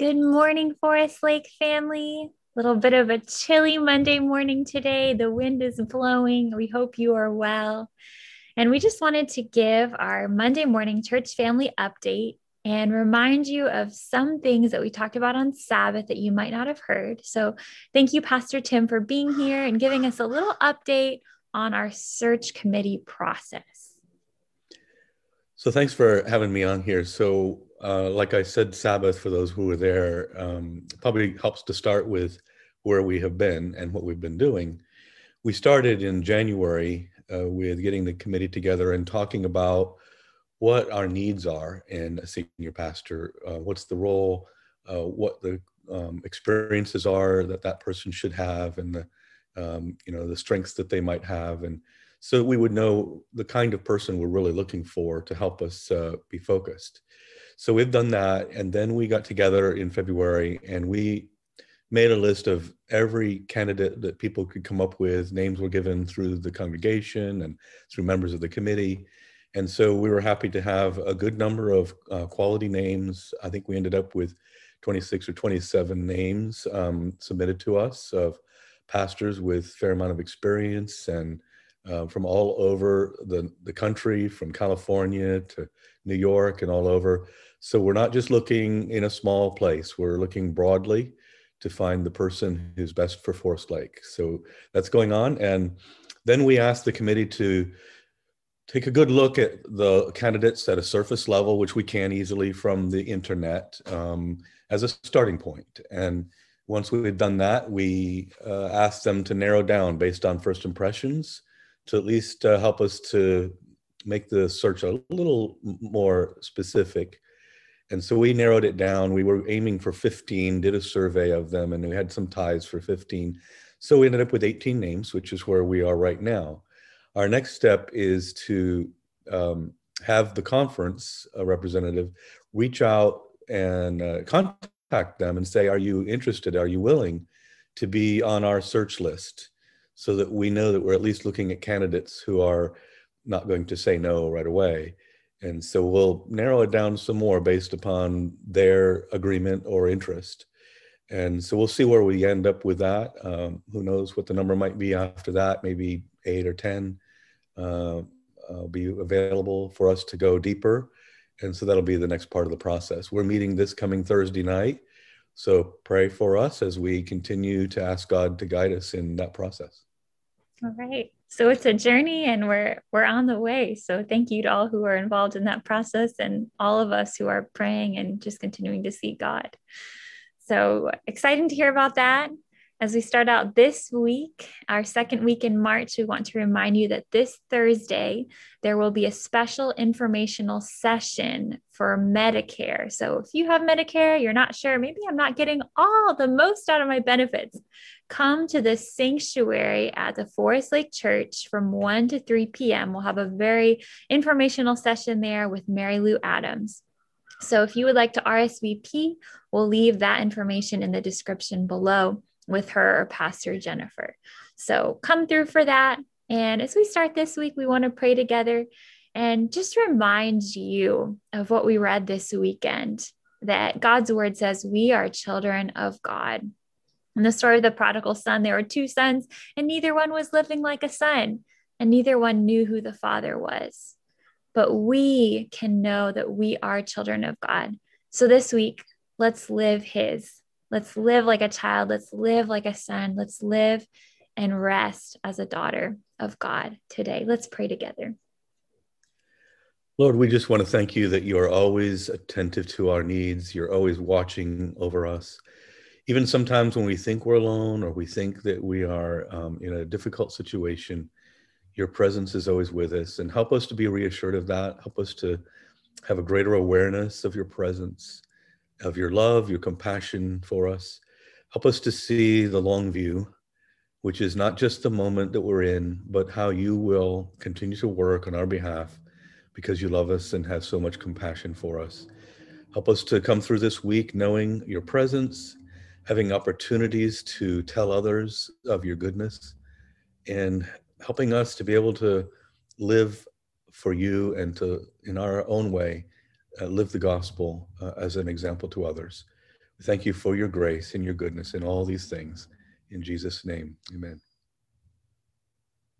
Good morning, Forest Lake family. A little bit of a chilly Monday morning today. The wind is blowing. We hope you are well. And we just wanted to give our Monday morning church family update and remind you of some things that we talked about on Sabbath that you might not have heard. So thank you, Pastor Tim, for being here and giving us a little update on our search committee process. So thanks for having me on here. So like I said, Sabbath, for those who were there, probably helps to start with where we have been and what we've been doing. We started in January with getting the committee together and talking about what our needs are in a senior pastor, what's the role, what the experiences are that person should have, and the the strengths that they might have, and so we would know the kind of person we're really looking for to help us be focused. So we've done that, and then we got together in February and we made a list of every candidate that people could come up with. Names were given through the congregation and through members of the committee, and so we were happy to have a good number of quality names. I think we ended up with 26 or 27 names submitted to us of pastors with a fair amount of experience, and from all over the country, from California to New York and all over. So we're not just looking in a small place, we're looking broadly to find the person who's best for Forest Lake. So that's going on. And then we asked the committee to take a good look at the candidates at a surface level, which we can easily from the internet, as a starting point. And once we had done that, we asked them to narrow down based on first impressions to at least help us to make the search a little more specific. And so we narrowed it down. We were aiming for 15, did a survey of them, and we had some ties for 15. So we ended up with 18 names, which is where we are right now. Our next step is to have the conference representative reach out and contact them and say, are you interested? Are you willing to be on our search list? So that we know that we're at least looking at candidates who are not going to say no right away. And so we'll narrow it down some more based upon their agreement or interest. And so we'll see where we end up with that. Who knows what the number might be after that, maybe 8 or 10 be available for us to go deeper. And so that'll be the next part of the process. We're meeting this coming Thursday night. So pray for us as we continue to ask God to guide us in that process. All right. So it's a journey and we're on the way. So thank you to all who are involved in that process and all of us who are praying and just continuing to seek God. So exciting to hear about that. As we start out this week, our second week in March, we want to remind you that this Thursday, there will be a special informational session for Medicare. So if you have Medicare, you're not sure, maybe I'm not getting all the most out of my benefits, come to the sanctuary at the Forest Lake Church from 1 to 3 p.m. We'll have a very informational session there with Mary Lou Adams. So if you would like to RSVP, we'll leave that information in the description below with her or Pastor Jennifer. So come through for that. And as we start this week, we want to pray together and just remind you of what we read this weekend, that God's word says we are children of God. In the story of the prodigal son, there were two sons, and neither one was living like a son, and neither one knew who the father was. But we can know that we are children of God. So this week, let's live his. Let's live like a child. Let's live like a son. Let's live and rest as a daughter of God today. Let's pray together. Lord, we just want to thank you that you are always attentive to our needs. You're always watching over us. Even sometimes when we think we're alone or we think that we are in a difficult situation, your presence is always with us. And help us to be reassured of that. Help us to have a greater awareness of your presence, of your love, your compassion for us. Help us to see the long view, which is not just the moment that we're in, but how you will continue to work on our behalf because you love us and have so much compassion for us. Help us to come through this week knowing your presence, having opportunities to tell others of your goodness, and helping us to be able to live for you and to, in our own way, live the gospel as an example to others. Thank you for your grace and your goodness and all these things. In Jesus' name, amen.